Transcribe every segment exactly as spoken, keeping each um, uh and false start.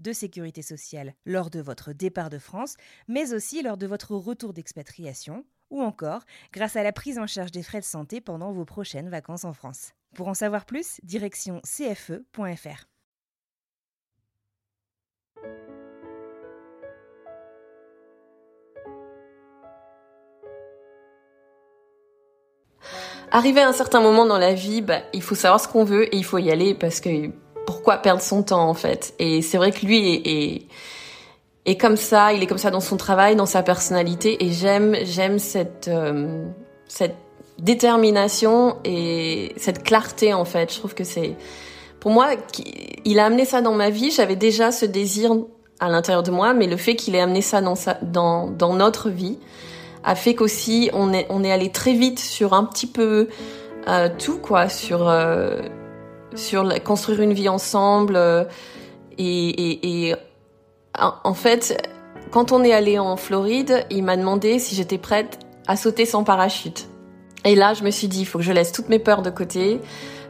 de sécurité sociale lors de votre départ de France, mais aussi lors de votre retour d'expatriation, ou encore grâce à la prise en charge des frais de santé pendant vos prochaines vacances en France. Pour en savoir plus, direction c f e point f r. Arrivé à un certain moment dans la vie, bah, il faut savoir ce qu'on veut et il faut y aller parce que pourquoi perdre son temps en fait ? Et c'est vrai que lui est, est, est comme ça, il est comme ça dans son travail, dans sa personnalité et j'aime, j'aime cette, euh, cette détermination et cette clarté en fait. Je trouve que c'est, pour moi, il a amené ça dans ma vie, j'avais déjà ce désir à l'intérieur de moi, mais le fait qu'il ait amené ça dans, sa, dans, dans notre vie, a fait qu'aussi on est on est allé très vite sur un petit peu euh, tout quoi, sur euh, sur la, construire une vie ensemble euh, et, et, et en fait quand on est allé en Floride, il m'a demandé si j'étais prête à sauter sans parachute et là je me suis dit il faut que je laisse toutes mes peurs de côté,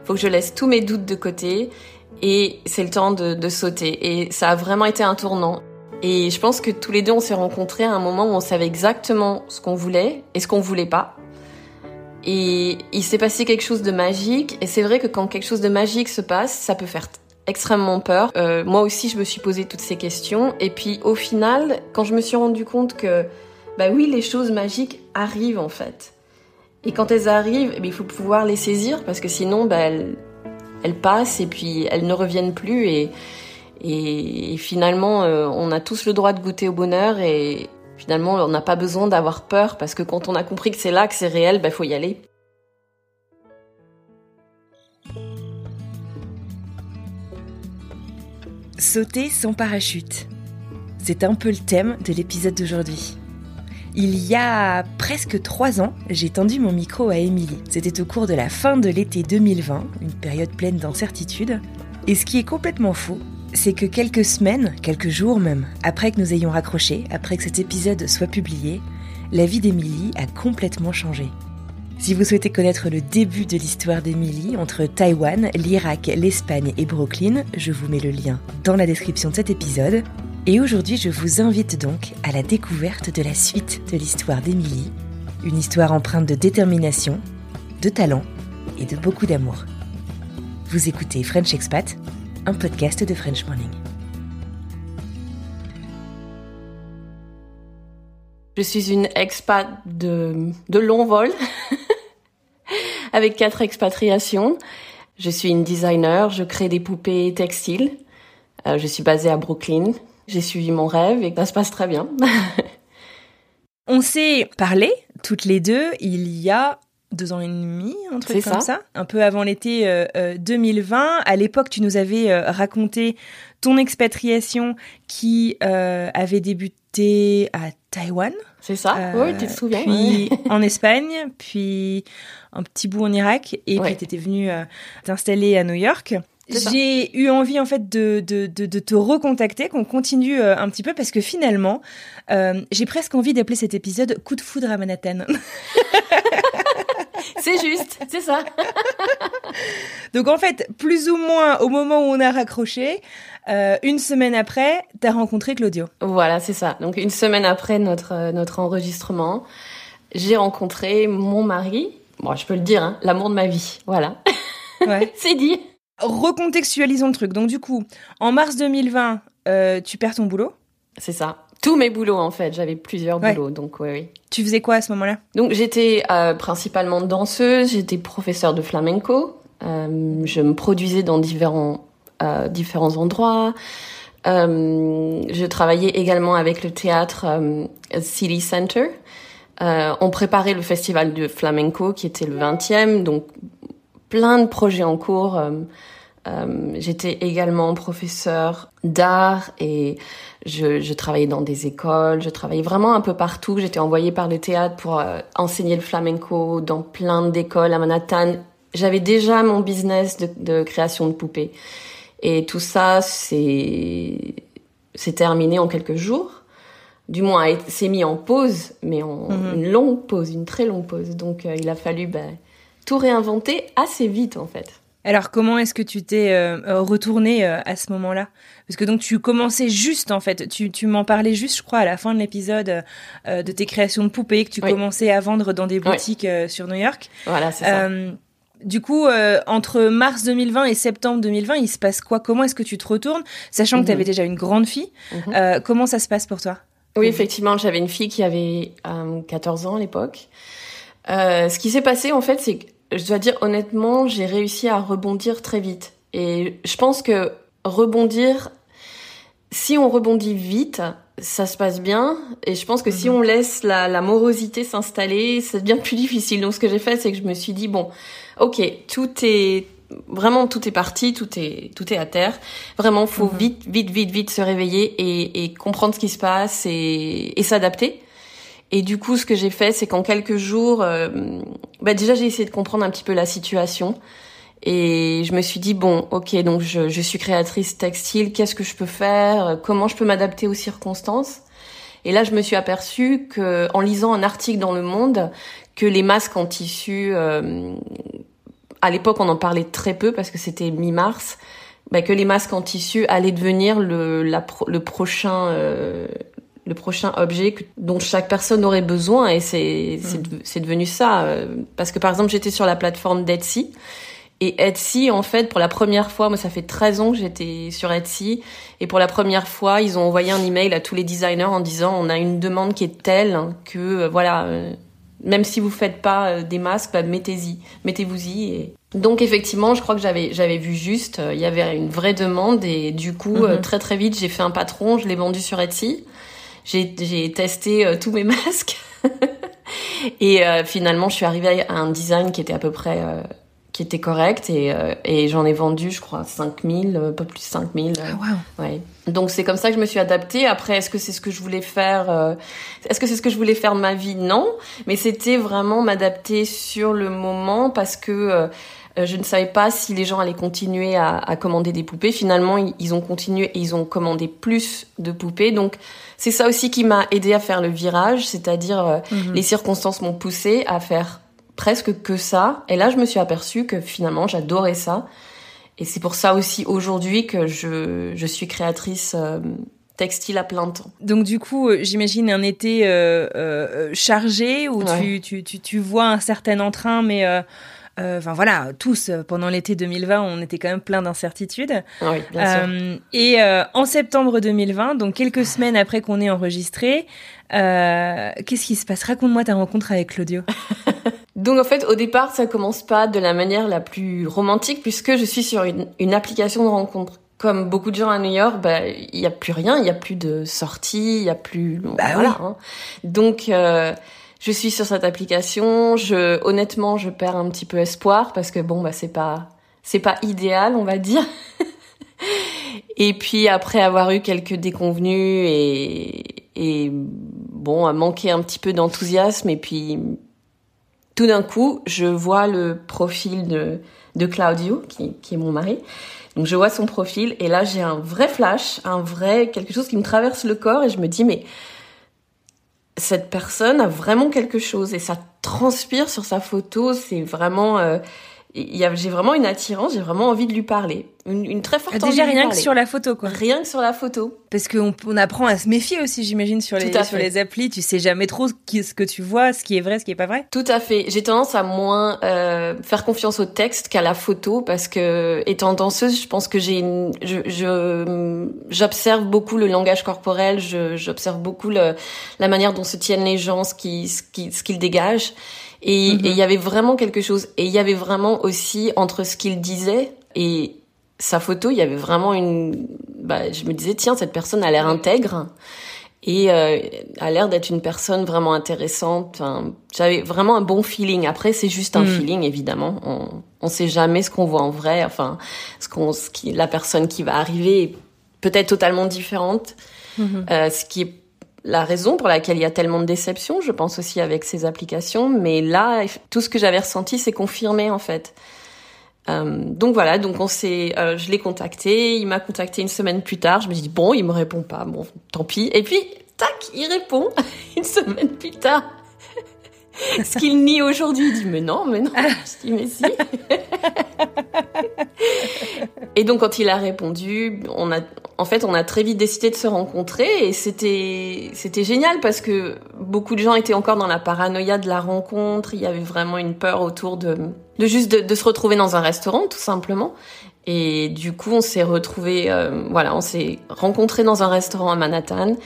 faut que je laisse tous mes doutes de côté et c'est le temps de, de sauter et ça a vraiment été un tournant. Et je pense que tous les deux, on s'est rencontrés à un moment où on savait exactement ce qu'on voulait et ce qu'on voulait pas. Et il s'est passé quelque chose de magique. Et c'est vrai que quand quelque chose de magique se passe, ça peut faire extrêmement peur. Euh, moi aussi, je me suis posé toutes ces questions. Et puis, au final, quand je me suis rendu compte que, bah oui, les choses magiques arrivent, en fait. Et quand elles arrivent, eh bien, il faut pouvoir les saisir parce que sinon, bah, elles, elles passent et puis elles ne reviennent plus et... Et finalement, euh, on a tous le droit de goûter au bonheur et finalement, on n'a pas besoin d'avoir peur parce que quand on a compris que c'est là, que c'est réel, ben, faut y aller. Sauter sans parachute. C'est un peu le thème de l'épisode d'aujourd'hui. Il y a presque trois ans, j'ai tendu mon micro à Émilie. C'était au cours de la fin de l'été deux mille vingt, une période pleine d'incertitudes. Et ce qui est complètement faux, c'est que quelques semaines, quelques jours même, après que nous ayons raccroché, après que cet épisode soit publié, la vie d'Émilie a complètement changé. Si vous souhaitez connaître le début de l'histoire d'Émilie, entre Taïwan, l'Irak, l'Espagne et Brooklyn, je vous mets le lien dans la description de cet épisode. Et aujourd'hui, je vous invite donc à la découverte de la suite de l'histoire d'Émilie, une histoire empreinte de détermination, de talent et de beaucoup d'amour. Vous écoutez French Expat, un podcast de French Morning. Je suis une expat de, de long vol, avec quatre expatriations. Je suis une designer, je crée des poupées textiles. Euh, je suis basée à Brooklyn. J'ai suivi mon rêve et ça se passe très bien. On s'est parlé, toutes les deux, il y a... Deux ans et demi, un truc comme ça. ça. Un peu avant l'été euh, deux mille vingt. À l'époque, tu nous avais euh, raconté ton expatriation qui euh, avait débuté à Taïwan. C'est ça, euh, oui, tu te souviens. Puis en Espagne, puis un petit bout en Irak. Et ouais. Puis tu étais venue euh, t'installer à New York. J'ai eu envie en fait de, de, de, de te recontacter, qu'on continue euh, un petit peu, parce que finalement, euh, j'ai presque envie d'appeler cet épisode « Coup de foudre à Manhattan ». C'est juste, c'est ça. Donc en fait, plus ou moins au moment où on a raccroché, euh, une semaine après, t'as rencontré Claudio. Voilà, c'est ça. Donc une semaine après notre, notre enregistrement, j'ai rencontré mon mari. Bon, je peux le dire, hein, l'amour de ma vie, voilà. Ouais. C'est dit. Recontextualisons le truc. Donc du coup, en mars deux mille vingt, euh, tu perds ton boulot. C'est ça. Tous mes boulots, en fait. J'avais plusieurs ouais. boulots, donc oui, oui. Tu faisais quoi à ce moment-là? Donc, j'étais euh, principalement danseuse, j'étais professeure de flamenco. Euh, je me produisais dans différents, euh, différents endroits. Euh, je travaillais également avec le théâtre euh, City Center. Euh, on préparait le festival de flamenco, qui était le vingtième, donc plein de projets en cours. Euh, euh, j'étais également professeure d'art et je, je travaillais dans des écoles, je travaillais vraiment un peu partout. J'étais envoyée par le théâtre pour euh, enseigner le flamenco dans plein d'écoles à Manhattan. J'avais déjà mon business de, de création de poupées. Et tout ça, c'est, c'est terminé en quelques jours. Du moins, c'est mis en pause, mais en mmh. une longue pause, une très longue pause. Donc, euh, il a fallu bah, tout réinventer assez vite, en fait. Alors, comment est-ce que tu t'es euh, retournée euh, à ce moment-là? Parce que donc, tu commençais juste, en fait. Tu, tu m'en parlais juste, je crois, à la fin de l'épisode euh, de tes créations de poupées que tu oui. commençais à vendre dans des boutiques oui. euh, sur New York. Voilà, c'est ça. Euh, Du coup, euh, entre mars deux mille vingt et septembre deux mille vingt, il se passe quoi? Comment est-ce que tu te retournes, sachant mm-hmm. que tu avais déjà une grande fille? Mm-hmm. euh, comment ça se passe pour toi? Oui, effectivement, j'avais une fille qui avait euh, quatorze ans à l'époque. Euh, ce qui s'est passé, en fait, c'est que, je dois dire honnêtement, j'ai réussi à rebondir très vite. Et je pense que rebondir, si on rebondit vite, ça se passe bien. Et je pense que mm-hmm. si on laisse la, la morosité s'installer, ça devient plus difficile. Donc, ce que j'ai fait, c'est que je me suis dit, bon... Ok, tout est vraiment tout est parti, tout est tout est à terre. Vraiment, faut mmh. vite, vite, vite, vite se réveiller et, et comprendre ce qui se passe et, et s'adapter. Et du coup, ce que j'ai fait, c'est qu'en quelques jours, euh, bah déjà j'ai essayé de comprendre un petit peu la situation et je me suis dit bon, ok, donc je, je suis créatrice textile, qu'est-ce que je peux faire, comment je peux m'adapter aux circonstances. Et là, je me suis aperçue que, en lisant un article dans Le Monde, que les masques en tissu euh, à l'époque, on en parlait très peu parce que c'était mi-mars, bah, que les masques en tissu allaient devenir le, la pro, le, prochain, euh, le prochain objet que, dont chaque personne aurait besoin. Et c'est, mmh. c'est, c'est devenu ça. Parce que, par exemple, j'étais sur la plateforme d'Etsy. Et Etsy, en fait, pour la première fois, moi, ça fait treize ans que j'étais sur Etsy. Et pour la première fois, ils ont envoyé un email à tous les designers en disant « On a une demande qui est telle que, voilà... Euh, » Même si vous faites pas des masques, bah mettez-y, mettez-vous-y. Et... Donc effectivement, je crois que j'avais j'avais vu juste. Il euh, y avait une vraie demande et du coup mm-hmm. euh, très très vite j'ai fait un patron, je l'ai vendu sur Etsy. J'ai j'ai testé euh, tous mes masques et euh, finalement je suis arrivée à un design qui était à peu près euh, qui était correct et euh, et j'en ai vendu je crois cinq mille, euh, pas plus cinq mille. Euh, wow. Ouais. Donc c'est comme ça que je me suis adaptée. Après, est-ce que c'est ce que je voulais faire euh, Est-ce que c'est ce que je voulais faire de ma vie? Non, mais c'était vraiment m'adapter sur le moment parce que euh, je ne savais pas si les gens allaient continuer à, à commander des poupées. Finalement, ils, ils ont continué et ils ont commandé plus de poupées. Donc c'est ça aussi qui m'a aidée à faire le virage, c'est-à-dire euh, mm-hmm. les circonstances m'ont poussée à faire presque que ça. Et là, je me suis aperçue que finalement, j'adorais ça. Et c'est pour ça aussi aujourd'hui que je, je suis créatrice euh, textile à plein temps. Donc du coup, j'imagine un été euh, euh, chargé où ouais. tu, tu, tu, tu vois un certain entrain, mais euh, euh, enfin voilà, tous, pendant l'été deux mille vingt, on était quand même plein d'incertitudes. Oui, bien euh, sûr. Et euh, en septembre deux mille vingt, donc quelques semaines après qu'on ait enregistré, euh, qu'est-ce qui se passe? Raconte-moi ta rencontre avec Claudio. Donc en fait, au départ, ça commence pas de la manière la plus romantique puisque je suis sur une, une application de rencontre. Comme beaucoup de gens à New York, bah il y a plus rien, il y a plus de sorties, il y a plus bah voilà. Oui. Hein. Donc euh, je suis sur cette application. Je honnêtement, je perds un petit peu espoir parce que bon bah c'est pas c'est pas idéal, on va dire. Et puis après avoir eu quelques déconvenues et et bon à manquer un petit peu d'enthousiasme et puis tout d'un coup, je vois le profil de, de Claudio, qui, qui est mon mari. Donc, je vois son profil et là, j'ai un vrai flash, un vrai quelque chose qui me traverse le corps et je me dis, mais cette personne a vraiment quelque chose et ça transpire sur sa photo. C'est vraiment, euh, y a, j'ai vraiment une attirance, j'ai vraiment envie de lui parler. Une, une très forte envie. Déjà rien parler. Que sur la photo, quoi. Rien que sur la photo. Parce qu'on on apprend à se méfier aussi, j'imagine, sur les, sur les applis. Tu sais jamais trop ce, qui, ce que tu vois, ce qui est vrai, ce qui est pas vrai. Tout à fait. J'ai tendance à moins euh, faire confiance au texte qu'à la photo parce que, étant danseuse, je pense que j'ai une, je, je, j'observe beaucoup le langage corporel, je, j'observe beaucoup le, la manière dont se tiennent les gens, ce qui, ce qui, ce qu'ils dégagent. Et il mm-hmm. y avait vraiment quelque chose. Et il y avait vraiment aussi entre ce qu'ils disaient et sa photo, il y avait vraiment une... Bah, je me disais, tiens, cette personne a l'air intègre et euh, a l'air d'être une personne vraiment intéressante. Enfin, j'avais vraiment un bon feeling. Après, c'est juste un mmh. feeling, évidemment. On on sait jamais ce qu'on voit en vrai. Enfin, ce qu'on, ce qui, la personne qui va arriver est peut-être totalement différente. Mmh. Euh, ce qui est la raison pour laquelle il y a tellement de déceptions, je pense aussi avec ces applications. Mais là, tout ce que j'avais ressenti, c'est confirmé, en fait. Euh, donc voilà, donc on s'est, euh, je l'ai contacté, il m'a contacté une semaine plus tard. Je me dis bon, il me répond pas, bon, tant pis. Et puis tac, il répond une semaine plus tard. Ce qu'il nie aujourd'hui, il dit mais non, mais non. Je dis mais si. Et donc quand il a répondu, on a, en fait, on a très vite décidé de se rencontrer et c'était, c'était génial parce que beaucoup de gens étaient encore dans la paranoïa de la rencontre. Il y avait vraiment une peur autour de, de juste de, de se retrouver dans un restaurant, tout simplement. Et du coup, on s'est retrouvés, euh, voilà, on s'est rencontrés dans un restaurant à Manhattan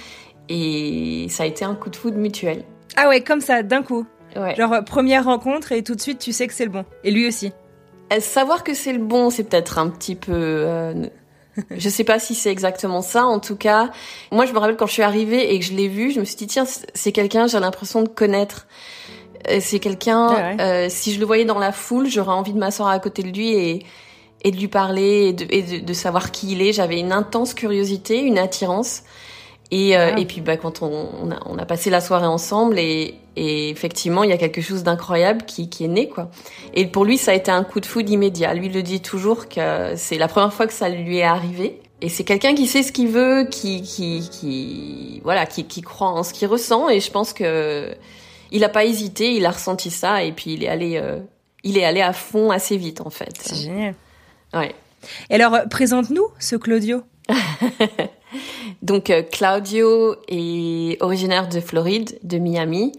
et ça a été un coup de foudre mutuel. Ah ouais, comme ça, d'un coup. Ouais. Genre, première rencontre et tout de suite, tu sais que c'est le bon. Et lui aussi. Euh, savoir que c'est le bon, c'est peut-être un petit peu... Euh, je sais pas si c'est exactement ça. En tout cas, moi, je me rappelle quand je suis arrivée et que je l'ai vu, je me suis dit, tiens, c'est quelqu'un, j'ai l'impression de connaître. C'est quelqu'un, ah ouais. euh, si je le voyais dans la foule, j'aurais envie de m'asseoir à côté de lui et, et de lui parler et, de, et de, de savoir qui il est. J'avais une intense curiosité, une attirance. Et, euh, wow. et puis bah, quand on, on, a, on a passé la soirée ensemble et, et effectivement il y a quelque chose d'incroyable qui, qui est né quoi. Et pour lui ça a été un coup de foudre immédiat. Lui il le dit toujours que c'est la première fois que ça lui est arrivé. Et c'est quelqu'un qui sait ce qu'il veut, qui, qui, qui voilà, qui, qui croit en ce qu'il ressent. Et je pense que il a pas hésité, il a ressenti ça et puis il est allé, euh, il est allé à fond assez vite en fait. C'est génial. Ouais. Et alors présente-nous ce Claudio. Donc, Claudio est originaire de Floride, de Miami.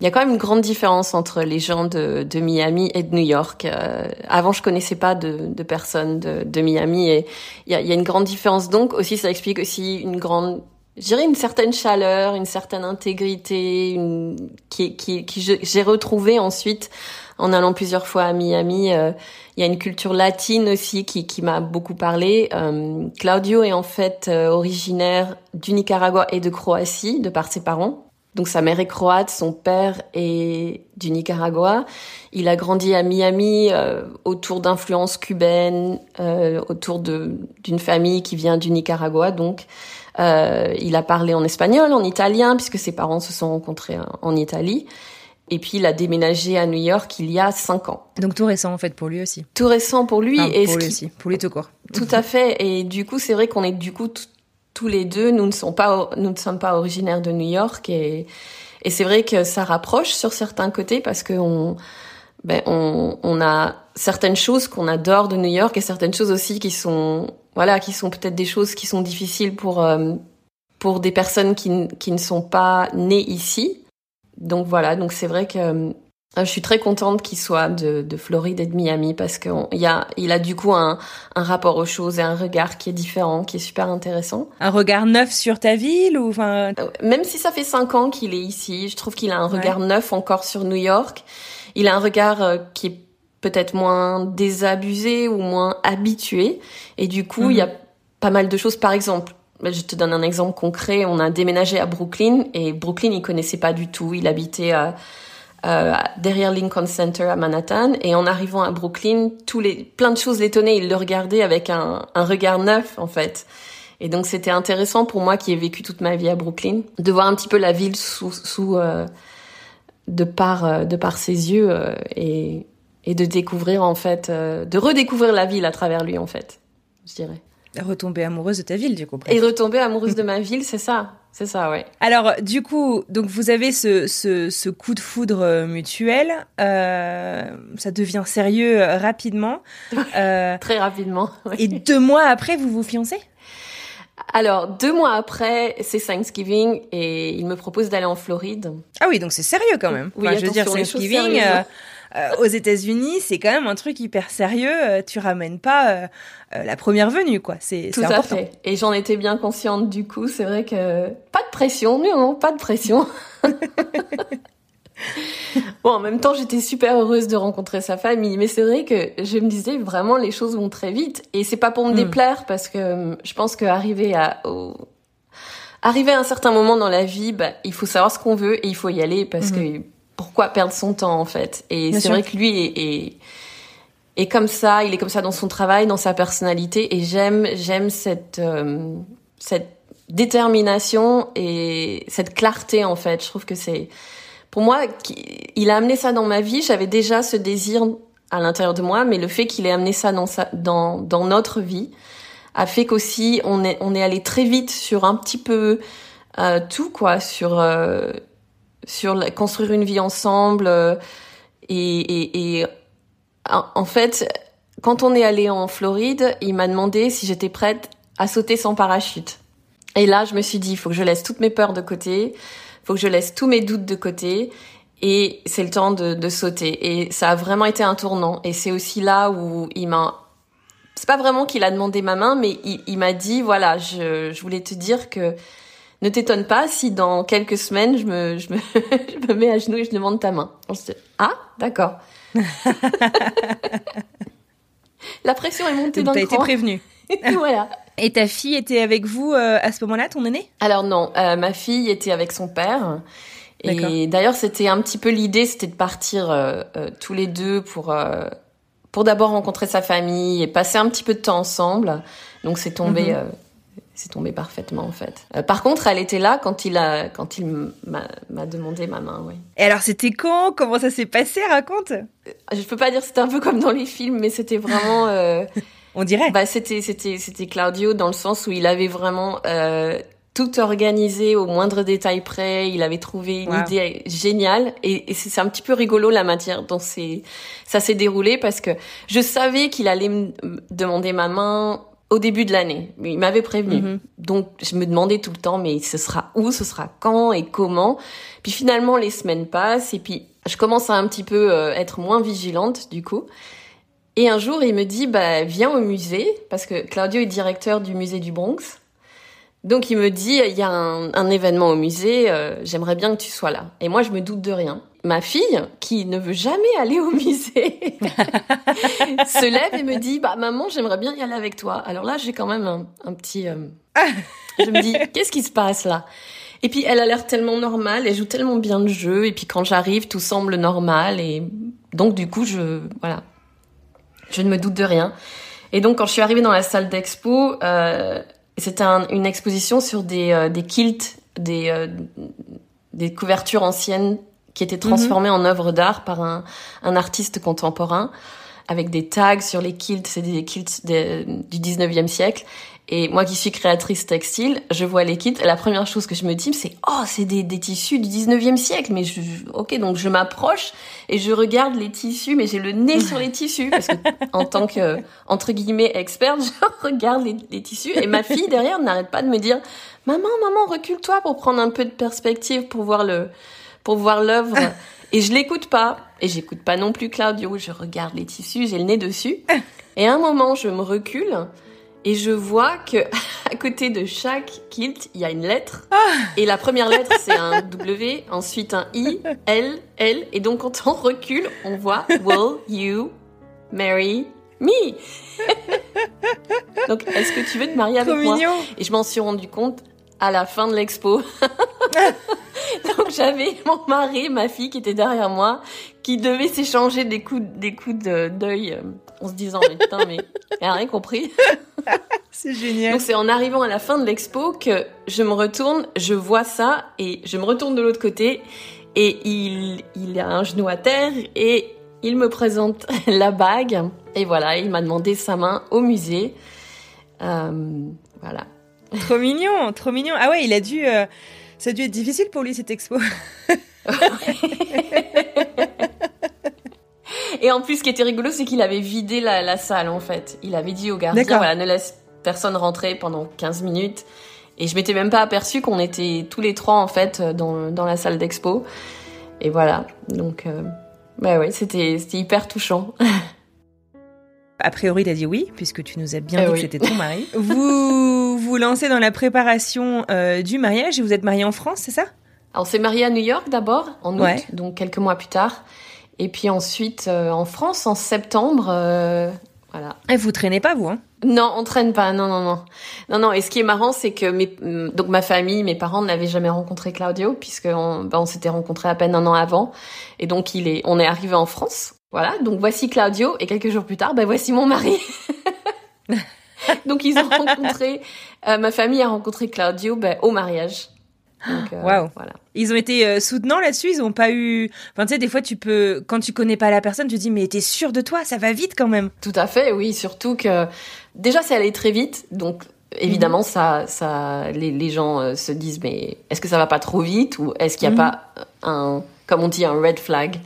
Il y a quand même une grande différence entre les gens de, de Miami et de New York. Euh, avant, je connaissais pas de, de personnes de, de Miami et il y a, y a une grande différence. Donc, aussi, ça explique aussi une grande, je dirais une certaine chaleur, une certaine intégrité, une, qui, qui, qui je, j'ai retrouvée ensuite en allant plusieurs fois à Miami. Euh, il y a une culture latine aussi qui, qui m'a beaucoup parlé. Euh, Claudio est en fait euh, originaire du Nicaragua et de Croatie, de par ses parents. Donc sa mère est croate, son père est du Nicaragua. Il a grandi à Miami euh, autour d'influences cubaines, euh, autour de, d'une famille qui vient du Nicaragua, donc... Euh, il a parlé en espagnol, en italien, puisque ses parents se sont rencontrés en Italie. Et puis, il a déménagé à New York il y a cinq ans. Donc, tout récent, en fait, pour lui aussi. Tout récent pour lui. Enfin, et pour lui qui... aussi, pour lui tout court. Tout à fait. Et du coup, c'est vrai qu'on est, du coup, t- tous les deux, nous ne sommes pas, nous ne sommes pas originaires de New York. Et, et c'est vrai que ça rapproche sur certains côtés parce qu'on, ben, on, on a certaines choses qu'on adore de New York et certaines choses aussi qui sont, voilà, qui sont peut-être des choses qui sont difficiles pour euh, pour des personnes qui n- qui ne sont pas nées ici. Donc voilà, donc c'est vrai que euh, je suis très contente qu'il soit de de Floride et de Miami parce que on, y a il a du coup un un rapport aux choses et un regard qui est différent, qui est super intéressant. Un regard neuf sur ta ville ou enfin même si ça fait cinq ans qu'il est ici, je trouve qu'il a un regard ouais. neuf encore sur New York. Il a un regard euh, qui est peut-être moins désabusé ou moins habitué. Et du coup, il mmh. y a pas mal de choses. Par exemple, je te donne un exemple concret. On a déménagé à Brooklyn et Brooklyn, il connaissait pas du tout. Il habitait à, à, derrière Lincoln Center à Manhattan. Et en arrivant à Brooklyn, tous les, plein de choses l'étonnaient. Il le regardait avec un, un regard neuf, en fait. Et donc, c'était intéressant pour moi qui ai vécu toute ma vie à Brooklyn, de voir un petit peu la ville sous, sous euh, de par, de par ses yeux euh, et... Et de découvrir, en fait, euh, de redécouvrir la ville à travers lui, en fait, je dirais. Retomber amoureuse de ta ville, du coup. Presque. Et retomber amoureuse de ma ville, c'est ça. C'est ça, oui. Alors, du coup, donc vous avez ce, ce, ce coup de foudre mutuel. Euh, ça devient sérieux rapidement. Euh, Très rapidement, oui. Et deux mois après, vous vous fiancez ? Alors, deux mois après, c'est Thanksgiving et il me propose d'aller en Floride. Ah oui, donc c'est sérieux quand même. Oui, enfin, je veux dire, Thanksgiving euh, euh, aux États-Unis, c'est quand même un truc hyper sérieux. Tu ramènes pas euh, euh, la première venue, quoi. C'est, c'est important. Tout à fait. Et j'en étais bien consciente du coup. C'est vrai que pas de pression, non, non, pas de pression. Bon, en même temps, j'étais super heureuse de rencontrer sa famille, mais c'est vrai que je me disais vraiment les choses vont très vite, et c'est pas pour me mmh. déplaire parce que je pense que arriver à au... arriver à un certain moment dans la vie, bah, il faut savoir ce qu'on veut et il faut y aller parce mmh. que pourquoi perdre son temps en fait. Et Bien c'est sûr. Vrai que lui est, est est comme ça, il est comme ça dans son travail, dans sa personnalité, et j'aime j'aime cette euh, cette détermination et cette clarté en fait. Je trouve que c'est Pour moi, il a amené ça dans ma vie. J'avais déjà ce désir à l'intérieur de moi, mais le fait qu'il ait amené ça dans, sa, dans, dans notre vie a fait qu'aussi on est, on est allé très vite sur un petit peu euh, tout, quoi, sur, euh, sur la, construire une vie ensemble. Euh, et, et, et en fait, quand on est allé en Floride, il m'a demandé si j'étais prête à sauter sans parachute. Et là, je me suis dit, il faut que je laisse toutes mes peurs de côté. Faut que je laisse tous mes doutes de côté et c'est le temps de, de sauter. Et ça a vraiment été un tournant. Et c'est aussi là où il m'a... C'est pas vraiment qu'il a demandé ma main, mais il, il m'a dit, voilà, je, je voulais te dire que ne t'étonne pas si dans quelques semaines, je me, je me, je me mets à genoux et je demande ta main. On se dit, ah, d'accord. La pression est montée d'un cran. T'as été prévenue. Voilà. Et ta fille était avec vous euh, à ce moment-là, ton aînée ? Alors non, euh, ma fille était avec son père. Et D'accord. d'ailleurs, c'était un petit peu l'idée, c'était de partir euh, euh, tous les deux pour euh, pour d'abord rencontrer sa famille et passer un petit peu de temps ensemble. Donc c'est tombé, mm-hmm. euh, c'est tombé parfaitement en fait. Euh, par contre, elle était là quand il a quand il m'a, m'a demandé ma main, oui. Et alors, c'était quand ? Comment ça s'est passé ? Raconte. Je peux pas dire, c'était un peu comme dans les films, mais c'était vraiment. Euh, On dirait. Bah c'était c'était c'était Claudio dans le sens où il avait vraiment euh, tout organisé au moindre détail près. Il avait trouvé une wow. idée géniale et, et c'est, c'est un petit peu rigolo la manière dont c'est ça s'est déroulé parce que je savais qu'il allait me demander ma main au début de l'année. Il m'avait prévenu. Mm-hmm. Donc je me demandais tout le temps mais ce sera où, ce sera quand et comment. Puis finalement les semaines passent et puis je commence à un petit peu euh, être moins vigilante du coup. Et un jour, il me dit, bah, viens au musée, parce que Claudio est directeur du musée du Bronx. Donc, il me dit, il y a un, un événement au musée, euh, j'aimerais bien que tu sois là. Et moi, je me doute de rien. Ma fille, qui ne veut jamais aller au musée, se lève et me dit, bah, maman, j'aimerais bien y aller avec toi. Alors là, j'ai quand même un, un petit, euh... je me dis, qu'est-ce qui se passe là? Et puis, elle a l'air tellement normale, elle joue tellement bien le jeu, et puis quand j'arrive, tout semble normal, et donc, du coup, je, voilà. Je ne me doute de rien. Et donc, quand je suis arrivée dans la salle d'expo, euh, c'était un, une exposition sur des, euh, des kilts, des, euh, des couvertures anciennes qui étaient transformées mm-hmm. en œuvres d'art par un, un artiste contemporain, avec des tags sur les kilts, c'est des kilts de, du dix-neuvième siècle. Et moi qui suis créatrice textile, je vois les kilts, la première chose que je me dis, c'est « Oh, c'est des, des tissus du dix-neuvième siècle !» Mais je, ok, donc je m'approche et je regarde les tissus, mais j'ai le nez sur les tissus, parce que en tant que, entre guillemets, experte, je regarde les, les tissus. Et ma fille, derrière, n'arrête pas de me dire « Maman, maman, recule-toi pour prendre un peu de perspective, pour voir le, pour voir l'œuvre. » Et je l'écoute pas. Et j'écoute pas non plus Claudio. Je regarde les tissus, j'ai le nez dessus. Et à un moment, je me recule... Et je vois que à côté de chaque kilt, il y a une lettre. Ah et la première lettre, c'est un W, ensuite un I, L, L. Et donc, quand on recule, on voit « Will you marry me ?» Donc, est-ce que tu veux te marier avec moi ? Et je m'en suis rendu compte à la fin de l'expo. Donc, j'avais mon mari, ma fille qui était derrière moi, qui devait s'échanger des coups, des coups de, d'œil en se disant « Mais putain, mais elle a rien compris. » C'est génial. Donc c'est en arrivant à la fin de l'expo que je me retourne, je vois ça et je me retourne de l'autre côté et il, il a un genou à terre et il me présente la bague et voilà, il m'a demandé sa main au musée. Euh, voilà. Trop mignon, trop mignon. Ah ouais, il a dû, euh, ça a dû être difficile pour lui cette expo. Et en plus, ce qui était rigolo, c'est qu'il avait vidé la, la salle, en fait. Il avait dit au gardien, voilà, ne laisse personne rentrer pendant quinze minutes. Et je m'étais même pas aperçue qu'on était tous les trois, en fait, dans, dans la salle d'expo. Et voilà. Donc, euh, bah ouais, c'était, c'était hyper touchant. A priori, il a dit oui, puisque tu nous as bien euh, dit oui. que c'était ton mari. Vous vous lancez dans la préparation euh, du mariage et vous êtes mariés en France, c'est ça? Alors, on s'est mariés à New York d'abord, en août, ouais. donc quelques mois plus tard. Et puis ensuite, euh, en France, en septembre, euh, voilà. Et vous traînez pas, vous, hein? Non, on traîne pas, non, non, non. Non, non, et ce qui est marrant, c'est que mes, donc ma famille, mes parents n'avaient jamais rencontré Claudio, puisqu'on ben, on s'était rencontrés à peine un an avant. Et donc, il est, on est arrivés en France, voilà. Donc, voici Claudio, et quelques jours plus tard, ben voici mon mari. Donc, ils ont rencontré, euh, ma famille a rencontré Claudio ben, au mariage. Donc, euh, wow. voilà. Ils ont été euh, soutenants là-dessus, ils ont pas eu. Enfin, tu sais, des fois, tu peux, quand tu connais pas la personne, tu te dis, mais t'es sûre de toi, ça va vite quand même. Tout à fait, oui, surtout que déjà, c'est allé très vite, donc évidemment, mmh. ça, ça, les, les gens euh, se disent, mais est-ce que ça va pas trop vite ou est-ce qu'il y a mmh. pas un, comme on dit, un red flag?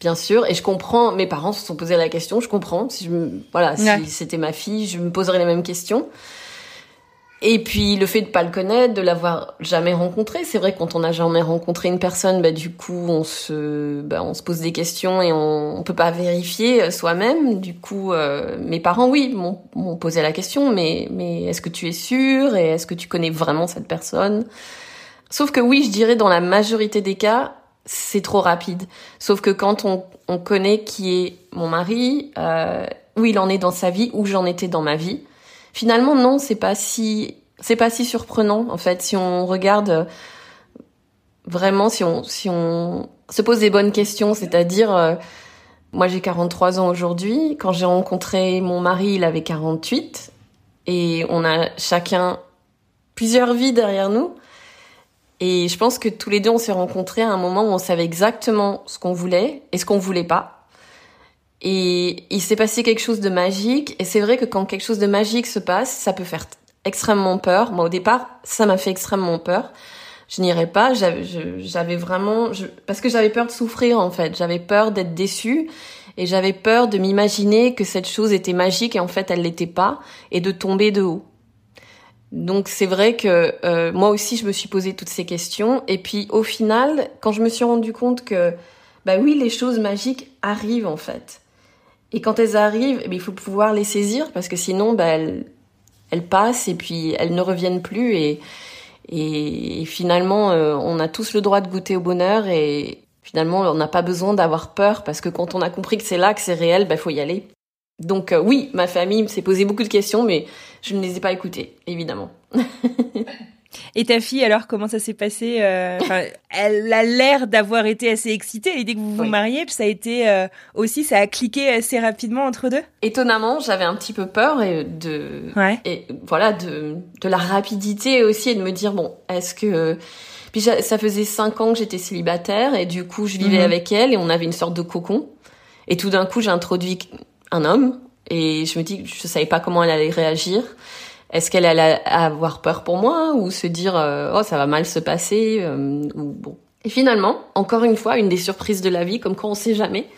Bien sûr, et je comprends. Mes parents se sont posé la question, je comprends. Si je me... voilà, ouais. si c'était ma fille, je me poserais les mêmes questions. Et puis, le fait de pas le connaître, de l'avoir jamais rencontré. C'est vrai, quand on n'a jamais rencontré une personne, bah, du coup, on se, bah, on se pose des questions et on, on peut pas vérifier soi-même. Du coup, euh, mes parents, oui, m'ont, m'ont posé la question, mais, mais est-ce que tu es sûre? Et est-ce que tu connais vraiment cette personne? Sauf que oui, je dirais, dans la majorité des cas, c'est trop rapide. Sauf que quand on, on connaît qui est mon mari, euh, où il en est dans sa vie, où j'en étais dans ma vie, finalement, non, c'est pas si, c'est pas si surprenant, en fait, si on regarde vraiment, si on, si on se pose des bonnes questions, c'est-à-dire, euh, moi, j'ai quarante-trois ans aujourd'hui, quand j'ai rencontré mon mari, il avait quarante-huit, et on a chacun plusieurs vies derrière nous, et je pense que tous les deux, on s'est rencontrés à un moment où on savait exactement ce qu'on voulait et ce qu'on voulait pas. Et il s'est passé quelque chose de magique. Et c'est vrai que quand quelque chose de magique se passe, ça peut faire extrêmement peur. Moi, au départ, ça m'a fait extrêmement peur. Je n'irai pas. J'avais, je, j'avais vraiment... Je, parce que j'avais peur de souffrir, en fait. J'avais peur d'être déçue. Et j'avais peur de m'imaginer que cette chose était magique. Et en fait, elle l'était pas. Et de tomber de haut. Donc, c'est vrai que euh, moi aussi, je me suis posé toutes ces questions. Et puis, au final, quand je me suis rendu compte que... Bah oui, les choses magiques arrivent, en fait. Et quand elles arrivent, eh bien, il faut pouvoir les saisir parce que sinon, bah, elles, elles passent et puis elles ne reviennent plus. Et, et, et finalement, euh, on a tous le droit de goûter au bonheur et finalement, on n'a pas besoin d'avoir peur parce que quand on a compris que c'est là, que c'est réel, bah, faut y aller. Donc euh, oui, ma famille s'est posé beaucoup de questions, mais je ne les ai pas écoutées, évidemment. Et ta fille, alors, comment ça s'est passé? euh, Elle a l'air d'avoir été assez excitée à l'idée que vous vous oui. mariez. Puis ça a été euh, aussi, ça a cliqué assez rapidement entre deux. Étonnamment, j'avais un petit peu peur et de, ouais. et voilà, de, de la rapidité aussi et de me dire bon, est-ce que puis ça faisait cinq ans que j'étais célibataire et du coup je vivais mmh. avec elle et on avait une sorte de cocon. Et tout d'un coup, j'ai introduit un homme et je me dis, je savais pas comment elle allait réagir. Est-ce qu'elle allait avoir peur pour moi ou se dire euh, « Oh, ça va mal se passer euh, ?» ou bon. Et finalement, encore une fois, une des surprises de la vie, comme quoi on sait jamais.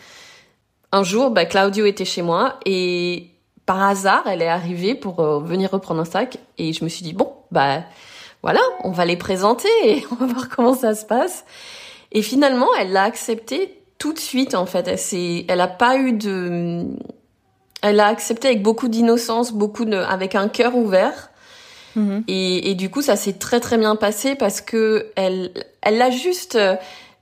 Un jour, bah, Claudio était chez moi et par hasard, elle est arrivée pour euh, venir reprendre un sac. Et je me suis dit « Bon, bah voilà, on va les présenter et on va voir comment ça se passe. » Et finalement, elle l'a accepté tout de suite, en fait. Elle s'est, elle a pas eu de... Elle a accepté avec beaucoup d'innocence, beaucoup de, avec un cœur ouvert. Mmh. Et, et du coup, ça s'est très, très bien passé parce que elle, elle l'a juste,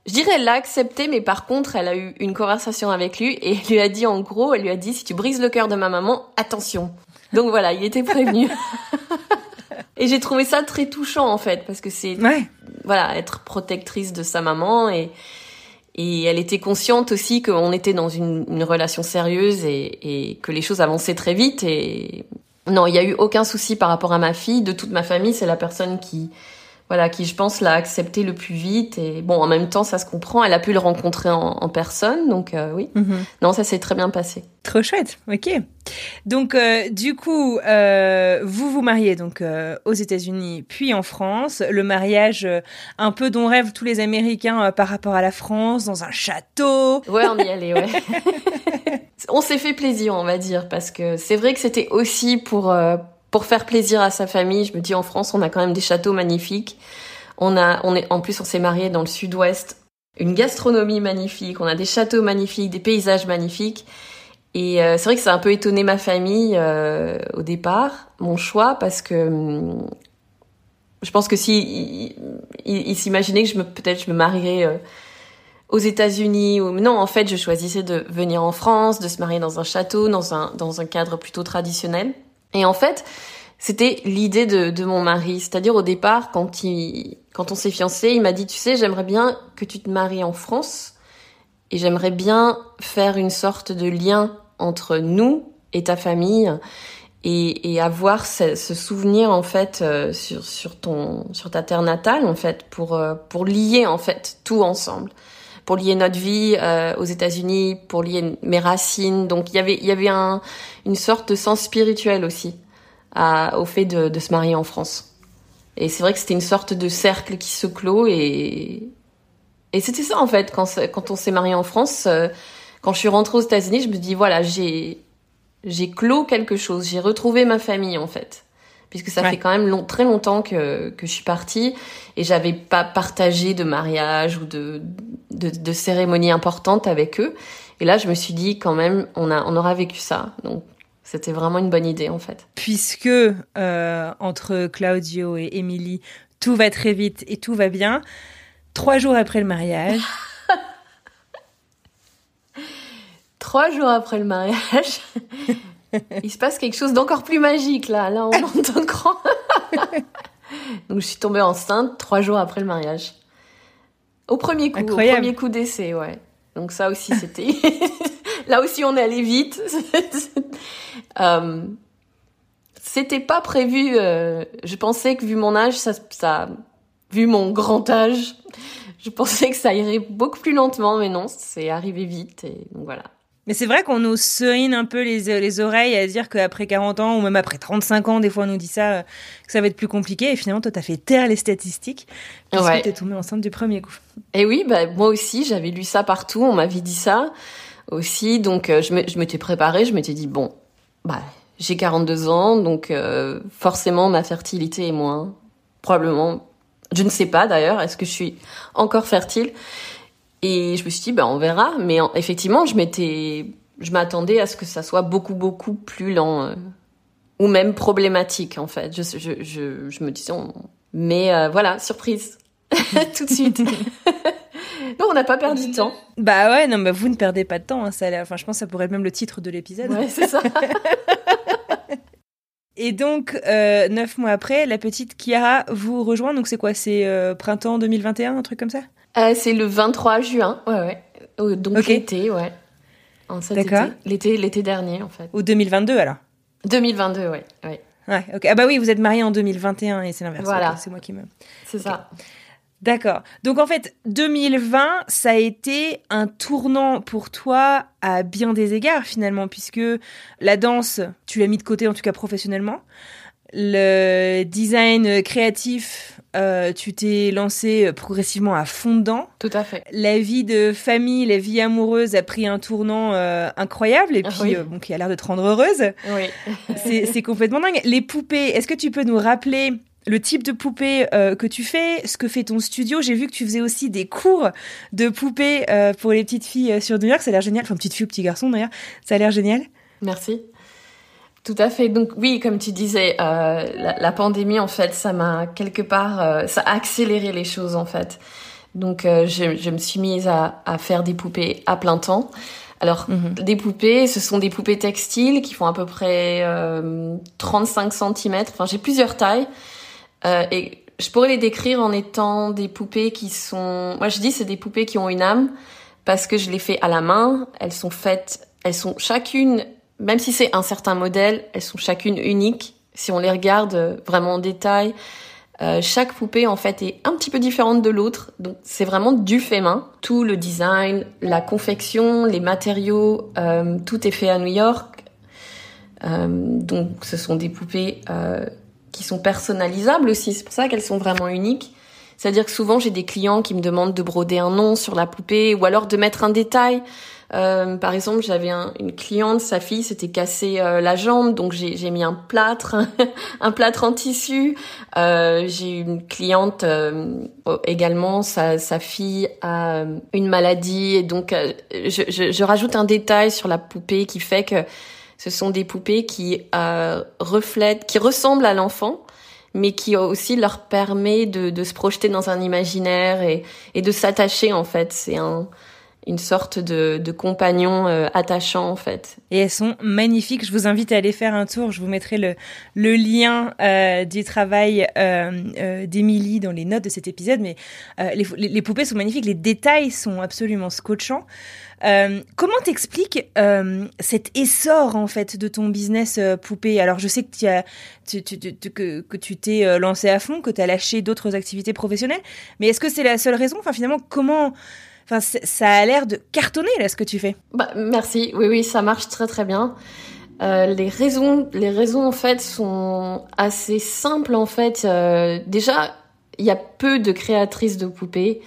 je dirais, elle l'a accepté, mais par contre, elle a eu une conversation avec lui et elle lui a dit, en gros, elle lui a dit, si tu brises le cœur de ma maman, attention. Donc voilà, il était prévenu. Et j'ai trouvé ça très touchant, en fait, parce que c'est, ouais. voilà, être protectrice de sa maman et, Et elle était consciente aussi qu'on était dans une, une relation sérieuse et, et que les choses avançaient très vite. Et non, il n'y a eu aucun souci par rapport à ma fille. De toute ma famille, c'est la personne qui voilà, qui, je pense, l'a accepté le plus vite. Et bon, en même temps, ça se comprend. Elle a pu le rencontrer en, en personne. Donc, euh, oui. Mm-hmm. Non, ça s'est très bien passé. Trop chouette. OK. Donc, euh, du coup, euh, vous vous mariez donc euh, aux États-Unis puis en France. Le mariage, euh, un peu dont rêvent tous les Américains euh, par rapport à la France, dans un château. Ouais, on y allait, ouais. On s'est fait plaisir, on va dire, parce que c'est vrai que c'était aussi pour... Euh, pour faire plaisir à sa famille. Je me dis, en France, on a quand même des châteaux magnifiques. On a, on est, en plus, on s'est mariés dans le sud-ouest. Une gastronomie magnifique. On a des châteaux magnifiques, des paysages magnifiques. Et euh, c'est vrai que ça a un peu étonné ma famille euh, au départ, mon choix, parce que hum, je pense que si ils s'imaginaient que je me, peut-être je me marierais euh, aux États-Unis ou non, en fait, je choisissais de venir en France, de se marier dans un château, dans un dans un cadre plutôt traditionnel. Et en fait, c'était l'idée de, de mon mari. C'est-à-dire, au départ, quand, il, quand on s'est fiancés, il m'a dit, tu sais, j'aimerais bien que tu te maries en France et j'aimerais bien faire une sorte de lien entre nous et ta famille et, et avoir ce, ce souvenir, en fait, euh, sur, sur, ton, sur ta terre natale, en fait, pour, euh, pour lier, en fait, tout ensemble. Pour lier notre vie euh, aux États-Unis, pour lier mes racines. Donc il y avait il y avait un une sorte de sens spirituel aussi à, au fait de, de se marier en France. Et c'est vrai que c'était une sorte de cercle qui se clôt et et c'était ça en fait quand quand on s'est marié en France. Euh, quand je suis rentrée aux États-Unis, je me dis voilà j'ai j'ai clos quelque chose, j'ai retrouvé ma famille en fait. Puisque ça ouais. fait quand même long, très longtemps que, que je suis partie et j'avais pas partagé de mariage ou de, de, de cérémonie importante avec eux. Et là, je me suis dit quand même, on, a, on aura vécu ça. Donc, c'était vraiment une bonne idée en fait. Puisque euh, entre Claudio et Émilie, tout va très vite et tout va bien. Trois jours après le mariage... Trois jours après le mariage... Il se passe quelque chose d'encore plus magique, là. Là, on entend grand. Donc, je suis tombée enceinte trois jours après le mariage. Au premier coup, Incroyable. Au premier coup d'essai, ouais. Donc, ça aussi, c'était... là aussi, on est allé vite. euh, c'était pas prévu. Euh... Je pensais que, vu mon âge, ça, ça... vu mon grand âge, je pensais que ça irait beaucoup plus lentement. Mais non, c'est arrivé vite. Et donc, voilà. Mais c'est vrai qu'on nous serine un peu les, les oreilles à dire qu'après quarante ans ou même après trente-cinq ans, des fois on nous dit ça, que ça va être plus compliqué. Et finalement, toi, t'as fait taire les statistiques puisque ouais. t'es tombée enceinte du premier coup. Et oui, bah, moi aussi, j'avais lu ça partout. On m'avait dit ça aussi. Donc, euh, je, me, je m'étais préparée. Je m'étais dit, bon, bah, j'ai quarante-deux ans. Donc, euh, forcément, ma fertilité est moins. Probablement. Je ne sais pas d'ailleurs. Est-ce que je suis encore fertile ? Et je me suis dit, ben, on verra. Mais en, effectivement, je m'étais, je m'attendais à ce que ça soit beaucoup, beaucoup plus lent, euh, ou même problématique, en fait. Je, je, je, je me disais, on... mais euh, voilà, surprise, tout de suite. Non, on n'a pas perdu de temps. Bah ouais, non, mais vous ne perdez pas de temps. Hein, ça, enfin, je pense que ça pourrait être même le titre de l'épisode. Ouais, c'est ça. Et donc, euh, neuf mois après, la petite Kiara vous rejoint. Donc, c'est quoi ? C'est euh, printemps deux mille vingt et un, un truc comme ça ? Euh, c'est le vingt-trois juin, ouais, ouais. Donc okay. l'été, ouais. En cet D'accord. Été. L'été, l'été dernier, en fait. Ou deux mille vingt-deux, alors deux mille vingt-deux, ouais. ouais. ouais okay. Ah bah oui, vous êtes mariés en deux mille vingt et un, et c'est l'inverse. Voilà. Okay, c'est moi qui me... C'est okay. ça. D'accord. Donc, en fait, deux mille vingt, ça a été un tournant pour toi à bien des égards, finalement, puisque la danse, tu l'as mis de côté, en tout cas professionnellement. Le design créatif... Euh, tu t'es lancée progressivement à fond dedans. Tout à fait. La vie de famille, la vie amoureuse a pris un tournant euh, incroyable et puis oui. euh, bon, qui a l'air de te rendre heureuse. Oui. c'est, c'est complètement dingue. Les poupées, est-ce que tu peux nous rappeler le type de poupée euh, que tu fais, ce que fait ton studio ? J'ai vu que tu faisais aussi des cours de poupées euh, pour les petites filles sur New York. Ça a l'air génial. Enfin, petite fille ou petit garçon d'ailleurs. Ça a l'air génial. Merci. Tout à fait. Donc oui, comme tu disais, euh, la, la pandémie en fait, ça m'a quelque part, euh, ça a accéléré les choses en fait. Donc euh, je, je me suis mise à, à faire des poupées à plein temps. Alors mm-hmm. des poupées, ce sont des poupées textiles qui font à peu près euh, trente-cinq centimètres. Enfin, j'ai plusieurs tailles euh, et je pourrais les décrire en étant des poupées qui sont. Moi, je dis c'est des poupées qui ont une âme parce que je les fais à la main. Elles sont faites, elles sont chacune. Même si c'est un certain modèle, elles sont chacune uniques. Si on les regarde vraiment en détail, Euh, chaque poupée en fait est un petit peu différente de l'autre, donc c'est vraiment du fait main. Tout le design, la confection, les matériaux, euh, tout est fait à New York. Euh, donc ce sont des poupées euh, qui sont personnalisables aussi, c'est pour ça qu'elles sont vraiment uniques. C'est-à-dire que souvent j'ai des clients qui me demandent de broder un nom sur la poupée ou alors de mettre un détail. Euh, par exemple, j'avais un, une cliente, sa fille s'était cassée euh, la jambe, donc j'ai, j'ai mis un plâtre, un plâtre en tissu. Euh, j'ai une cliente euh, également, sa, sa fille a une maladie, et donc euh, je, je, je rajoute un détail sur la poupée qui fait que ce sont des poupées qui euh, reflètent, qui ressemblent à l'enfant, mais qui aussi leur permet de, de se projeter dans un imaginaire et, et de s'attacher en fait. C'est un une sorte de, de compagnon euh, attachant, en fait. Et elles sont magnifiques. Je vous invite à aller faire un tour. Je vous mettrai le, le lien euh, du travail euh, euh, d'Émilie dans les notes de cet épisode. Mais euh, les, les poupées sont magnifiques. Les détails sont absolument scotchants. Euh, comment t'expliques euh, cet essor, en fait, de ton business euh, poupée? Alors, je sais que tu as, tu, tu, tu, que, que tu t'es euh, lancé à fond, que tu as lâché d'autres activités professionnelles. Mais est-ce que c'est la seule raison? Enfin, finalement, comment... Enfin, ça a l'air de cartonner, là, ce que tu fais. Bah, merci. Oui, oui, ça marche très, très bien. Euh, les raisons, les raisons, en fait, sont assez simples, en fait. Euh, déjà, il y a peu de créatrices de poupées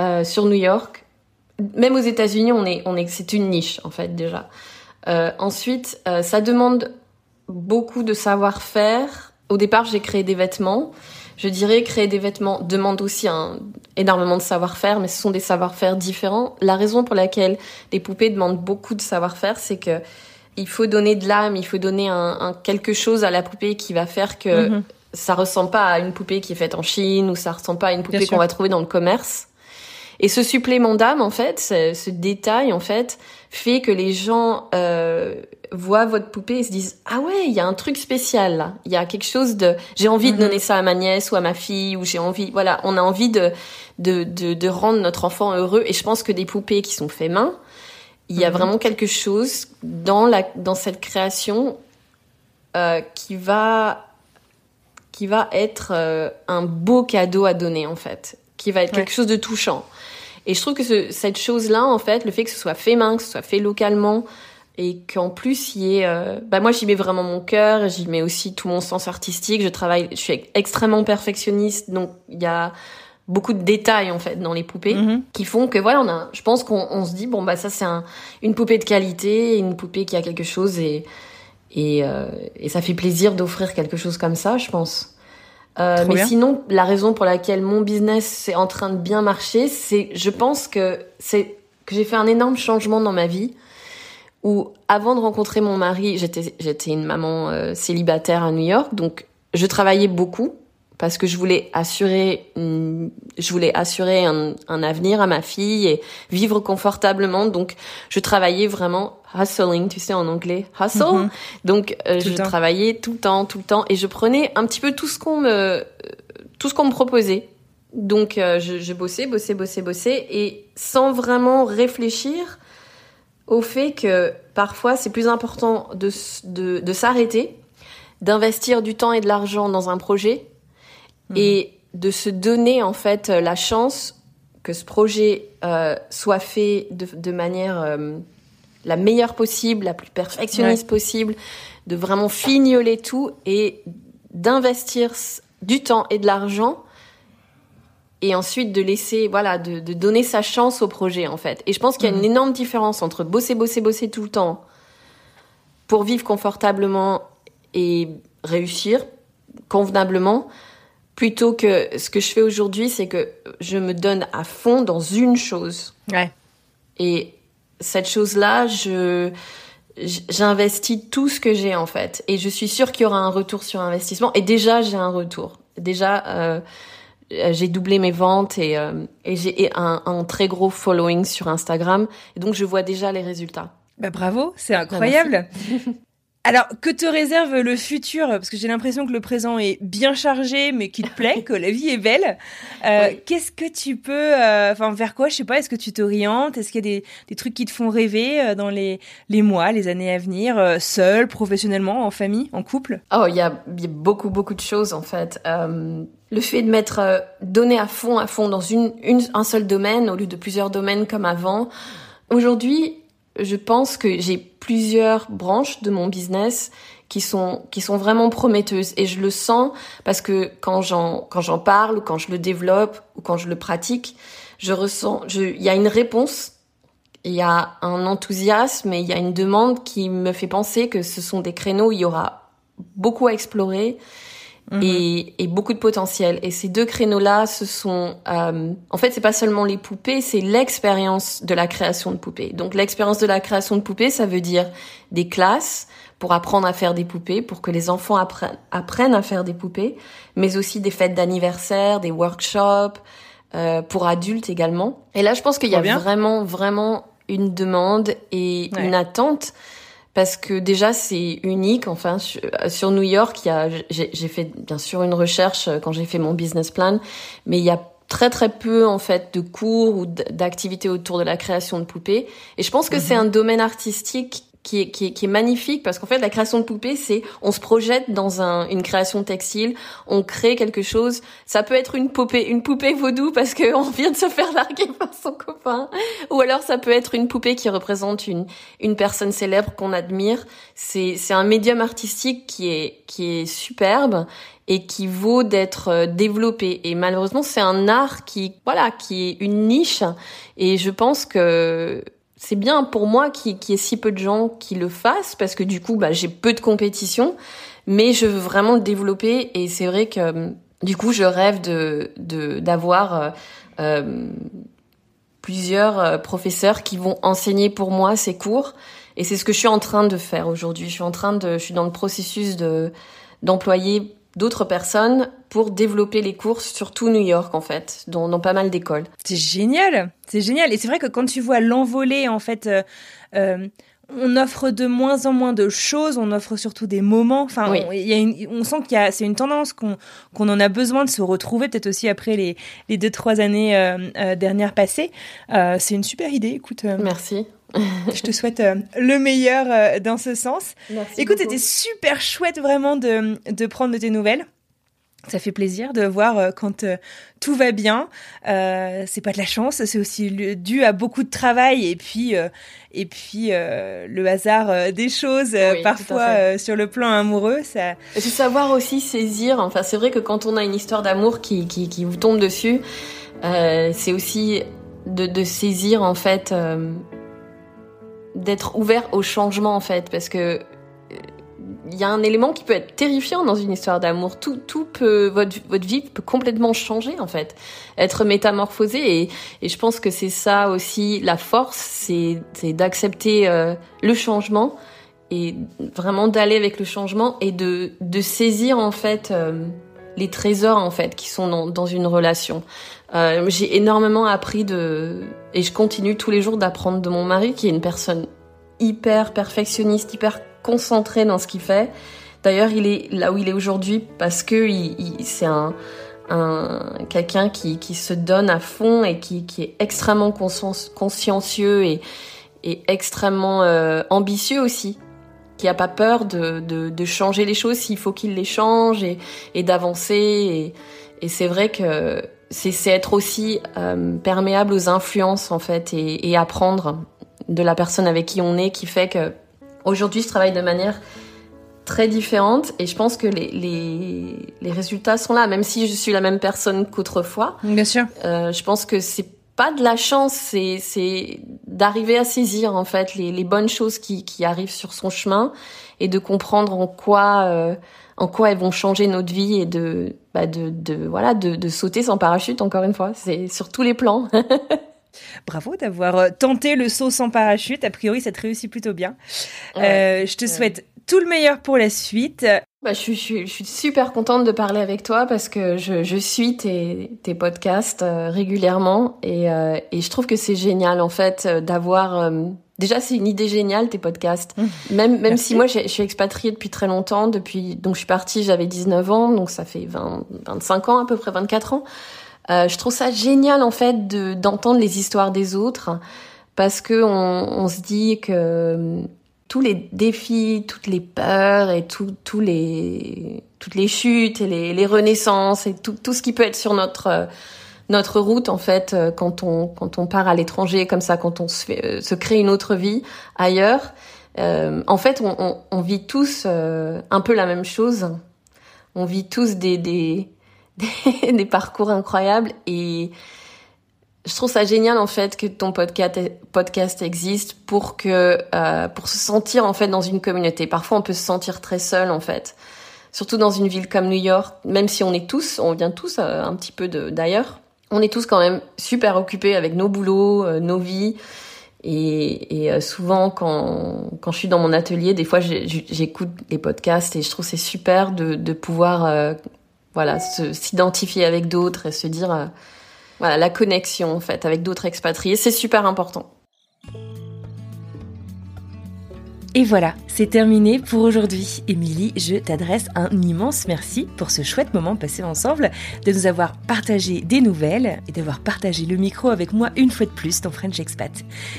euh, sur New York. Même aux États-Unis, on est, on est, c'est une niche, en fait, déjà. Euh, ensuite, euh, ça demande beaucoup de savoir-faire. Au départ, j'ai créé des vêtements. Je dirais créer des vêtements demande aussi un, énormément de savoir-faire, mais ce sont des savoir-faire différents. La raison pour laquelle les poupées demandent beaucoup de savoir-faire, c'est que il faut donner de l'âme, il faut donner un, un quelque chose à la poupée qui va faire que mm-hmm. ça ressemble pas à une poupée qui est faite en Chine ou ça ressemble pas à une poupée Bien qu'on sûr. va trouver dans le commerce. Et ce supplément d'âme, en fait, ce, ce détail, en fait, fait que les gens euh, voient votre poupée et se disent « Ah ouais, il y a un truc spécial, là. Il y a quelque chose de... J'ai envie mm-hmm. de donner ça à ma nièce ou à ma fille, ou j'ai envie... » Voilà, on a envie de, de, de, de rendre notre enfant heureux. Et je pense que des poupées qui sont faites main, il y a mm-hmm. vraiment quelque chose dans, la, dans cette création euh, qui va, qui va être euh, un beau cadeau à donner, en fait. Qui va être quelque ouais. chose de touchant. Et je trouve que ce, cette chose-là, en fait, le fait que ce soit fait main, que ce soit fait localement, et qu'en plus, il y ait... Euh, bah moi, j'y mets vraiment mon cœur, j'y mets aussi tout mon sens artistique, je travaille... Je suis extrêmement perfectionniste, donc il y a beaucoup de détails, en fait, dans les poupées, mm-hmm. qui font que, voilà, on a, je pense qu'on on se dit, bon, bah ça, c'est un, une poupée de qualité, une poupée qui a quelque chose, et, et, euh, et ça fait plaisir d'offrir quelque chose comme ça, je pense. Euh, mais bien. Sinon, la raison pour laquelle mon business est en train de bien marcher, c'est, je pense que c'est que j'ai fait un énorme changement dans ma vie. Où avant de rencontrer mon mari, j'étais j'étais une maman euh, célibataire à New York, donc je travaillais beaucoup parce que je voulais assurer une, je voulais assurer un, un avenir à ma fille et vivre confortablement. Donc je travaillais vraiment hustling, tu sais en anglais, hustle. Mm-hmm. Donc euh, je travaillais tout le temps, tout le temps, et je prenais un petit peu tout ce qu'on me tout ce qu'on me proposait. Donc euh, je, je bossais, bossais, bossais, bossais, et sans vraiment réfléchir au fait que parfois c'est plus important de de, de s'arrêter, d'investir du temps et de l'argent dans un projet. Et de se donner en fait la chance que ce projet euh, soit fait de, de manière euh, la meilleure possible, la plus perfectionniste ouais. possible, de vraiment fignoler tout et d'investir du temps et de l'argent et ensuite de laisser, voilà, de, de donner sa chance au projet en fait. Et je pense qu'il y a une énorme différence entre bosser, bosser, bosser tout le temps pour vivre confortablement et réussir convenablement. Plutôt que ce que je fais aujourd'hui, c'est que je me donne à fond dans une chose. Ouais. Et cette chose-là, je, j'investis tout ce que j'ai en fait. Et je suis sûre qu'il y aura un retour sur investissement. Et déjà, j'ai un retour. Déjà, euh, j'ai doublé mes ventes et, euh, et j'ai un, un très gros following sur Instagram. Et donc, je vois déjà les résultats. Bah, bravo, c'est incroyable. Ah, Alors, que te réserve le futur? Parce que j'ai l'impression que le présent est bien chargé, mais qu'il te plaît, que la vie est belle. Euh, oui. Qu'est-ce que tu peux... Enfin, euh, vers quoi? Je sais pas, est-ce que tu t'orientes? Est-ce qu'il y a des, des trucs qui te font rêver euh, dans les, les mois, les années à venir, euh, seul, professionnellement, en famille, en couple? Oh, il y a, y a beaucoup, beaucoup de choses, en fait. Euh, le fait de m'être euh, donné à fond, à fond, dans une, une, un seul domaine, au lieu de plusieurs domaines comme avant. Aujourd'hui... Je pense que j'ai plusieurs branches de mon business qui sont qui sont vraiment prometteuses et je le sens parce que quand j'en quand j'en parle ou quand je le développe ou quand je le pratique, je ressens je il y a une réponse, il y a un enthousiasme et il y a une demande qui me fait penser que ce sont des créneaux où il y aura beaucoup à explorer. Mmh. Et, et beaucoup de potentiel. Et ces deux créneaux-là, ce sont... Euh, en fait, c'est pas seulement les poupées, c'est l'expérience de la création de poupées. Donc, l'expérience de la création de poupées, ça veut dire des classes pour apprendre à faire des poupées, pour que les enfants appren- apprennent à faire des poupées, mais aussi des fêtes d'anniversaire, des workshops, euh, pour adultes également. Et là, je pense qu'il y a bien. vraiment, vraiment une demande et ouais. une attente. Parce que déjà c'est unique. Enfin, sur New York, il y a, j'ai, j'ai fait bien sûr une recherche quand j'ai fait mon business plan, mais il y a très très peu en fait de cours ou d'activités autour de la création de poupées. Et je pense que mm-hmm. c'est un domaine artistique qui est qui est, qui est magnifique parce qu'en fait la création de poupées, c'est on se projette dans un une création textile, on crée quelque chose. Ça peut être une poupée une poupée vaudou parce que on vient de se faire larguer par son copain, ou alors ça peut être une poupée qui représente une une personne célèbre qu'on admire. C'est c'est un médium artistique qui est qui est superbe et qui vaut d'être développé. Et malheureusement, c'est un art qui voilà qui est une niche et je pense que c'est bien pour moi qu'il y ait si peu de gens qui le fassent parce que du coup, bah, j'ai peu de compétition, mais je veux vraiment le développer et c'est vrai que du coup, je rêve de, de d'avoir euh, plusieurs professeurs qui vont enseigner pour moi ces cours et c'est ce que je suis en train de faire aujourd'hui. Je suis en train de, je suis dans le processus de d'employer d'autres personnes pour développer les cours, surtout New York en fait, dans, dans pas mal d'écoles. C'est génial, c'est génial. Et c'est vrai que quand tu vois l'envolée en fait, euh, euh, on offre de moins en moins de choses, on offre surtout des moments. Enfin, oui. on, y a une, on sent qu'il y a, c'est une tendance qu'on, qu'on en a besoin de se retrouver, peut-être aussi après les, les deux trois années euh, euh, dernières passées. Euh, c'est une super idée, écoute. Euh, Merci. Je te souhaite euh, le meilleur euh, dans ce sens. Merci Écoute, beaucoup. C'était super chouette vraiment de, de prendre de tes nouvelles. Ça fait plaisir de voir euh, quand euh, tout va bien. Euh, c'est pas de la chance, c'est aussi dû à beaucoup de travail et puis euh, et puis euh, le hasard euh, des choses euh, oui, parfois euh, sur le plan amoureux. Ça. C'est savoir aussi saisir. Enfin, c'est vrai que quand on a une histoire d'amour qui qui qui vous tombe dessus, euh, c'est aussi de, de saisir en fait. Euh, d'être ouvert au changement en fait parce que il euh, y a un élément qui peut être terrifiant dans une histoire d'amour. Tout tout peut, votre votre vie peut complètement changer en fait, être métamorphosée et et je pense que c'est ça aussi la force, c'est c'est d'accepter euh, le changement et vraiment d'aller avec le changement et de de saisir en fait euh, les trésors en fait qui sont dans, dans une relation. Euh, j'ai énormément appris de et je continue tous les jours d'apprendre de mon mari qui est une personne hyper perfectionniste, hyper concentrée dans ce qu'il fait. D'ailleurs, il est là où il est aujourd'hui parce que il, il c'est un un quelqu'un qui qui se donne à fond et qui qui est extrêmement conscien- consciencieux et et extrêmement euh, ambitieux aussi. Qui a pas peur de, de, de changer les choses s'il faut qu'il les change et, et d'avancer. Et, et c'est vrai que c'est, c'est être aussi euh, perméable aux influences, en fait, et, et apprendre de la personne avec qui on est, qui fait que aujourd'hui je travaille de manière très différente et je pense que les, les, les résultats sont là, même si je suis la même personne qu'autrefois. Bien sûr. Euh, je pense que c'est pas de la chance, c'est, c'est d'arriver à saisir en fait les, les bonnes choses qui, qui arrivent sur son chemin et de comprendre en quoi euh, en quoi elles vont changer notre vie et de bah de, de voilà de, de sauter sans parachute encore une fois, c'est sur tous les plans. Bravo d'avoir tenté le saut sans parachute. A priori, ça te réussit plutôt bien. Ouais, euh, je te ouais. souhaite tout le meilleur pour la suite. Bah, je, suis, je, suis, je suis super contente de parler avec toi parce que je, je suis tes, tes podcasts euh, régulièrement et, euh, et je trouve que c'est génial en fait euh, d'avoir... Euh, déjà, c'est une idée géniale tes podcasts. Même, même si moi, je suis expatriée depuis très longtemps. Depuis, donc, je suis partie, j'avais dix-neuf ans, donc ça fait vingt, vingt-cinq ans, à peu près vingt-quatre ans. Euh, je trouve ça génial en fait de, d'entendre les histoires des autres parce que on, on se dit que... tous les défis, toutes les peurs et tout, tout les, toutes les chutes et les, les renaissances et tout, tout ce qui peut être sur notre, notre route, en fait, quand on, quand on part à l'étranger, comme ça, quand on se, fait, se crée une autre vie ailleurs. Euh, en fait, on, on, on vit tous euh, un peu la même chose. On vit tous des, des, des, des parcours incroyables et... Je trouve ça génial en fait que ton podcast podcast existe pour que euh, pour se sentir en fait dans une communauté. Parfois on peut se sentir très seul en fait, surtout dans une ville comme New York. Même si on est tous, on vient tous euh, un petit peu de, d'ailleurs, on est tous quand même super occupés avec nos boulots, euh, nos vies. Et, et euh, souvent quand quand je suis dans mon atelier, des fois j'ai, j'écoute des podcasts et je trouve c'est super de de pouvoir euh, voilà se, s'identifier avec d'autres et se dire euh, voilà, la connexion, en fait, avec d'autres expatriés, c'est super important. Et voilà, c'est terminé pour aujourd'hui. Émilie, je t'adresse un immense merci pour ce chouette moment passé ensemble, de nous avoir partagé des nouvelles et d'avoir partagé le micro avec moi une fois de plus dans French Expat.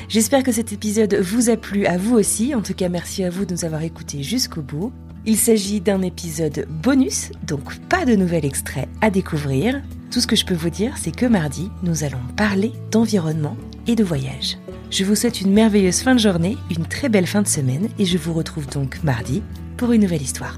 J'espère que cet épisode vous a plu, à vous aussi. En tout cas, merci à vous de nous avoir écoutés jusqu'au bout. Il s'agit d'un épisode bonus, donc pas de nouvel extrait à découvrir. Tout ce que je peux vous dire, c'est que mardi, nous allons parler d'environnement et de voyage. Je vous souhaite une merveilleuse fin de journée, une très belle fin de semaine et je vous retrouve donc mardi pour une nouvelle histoire.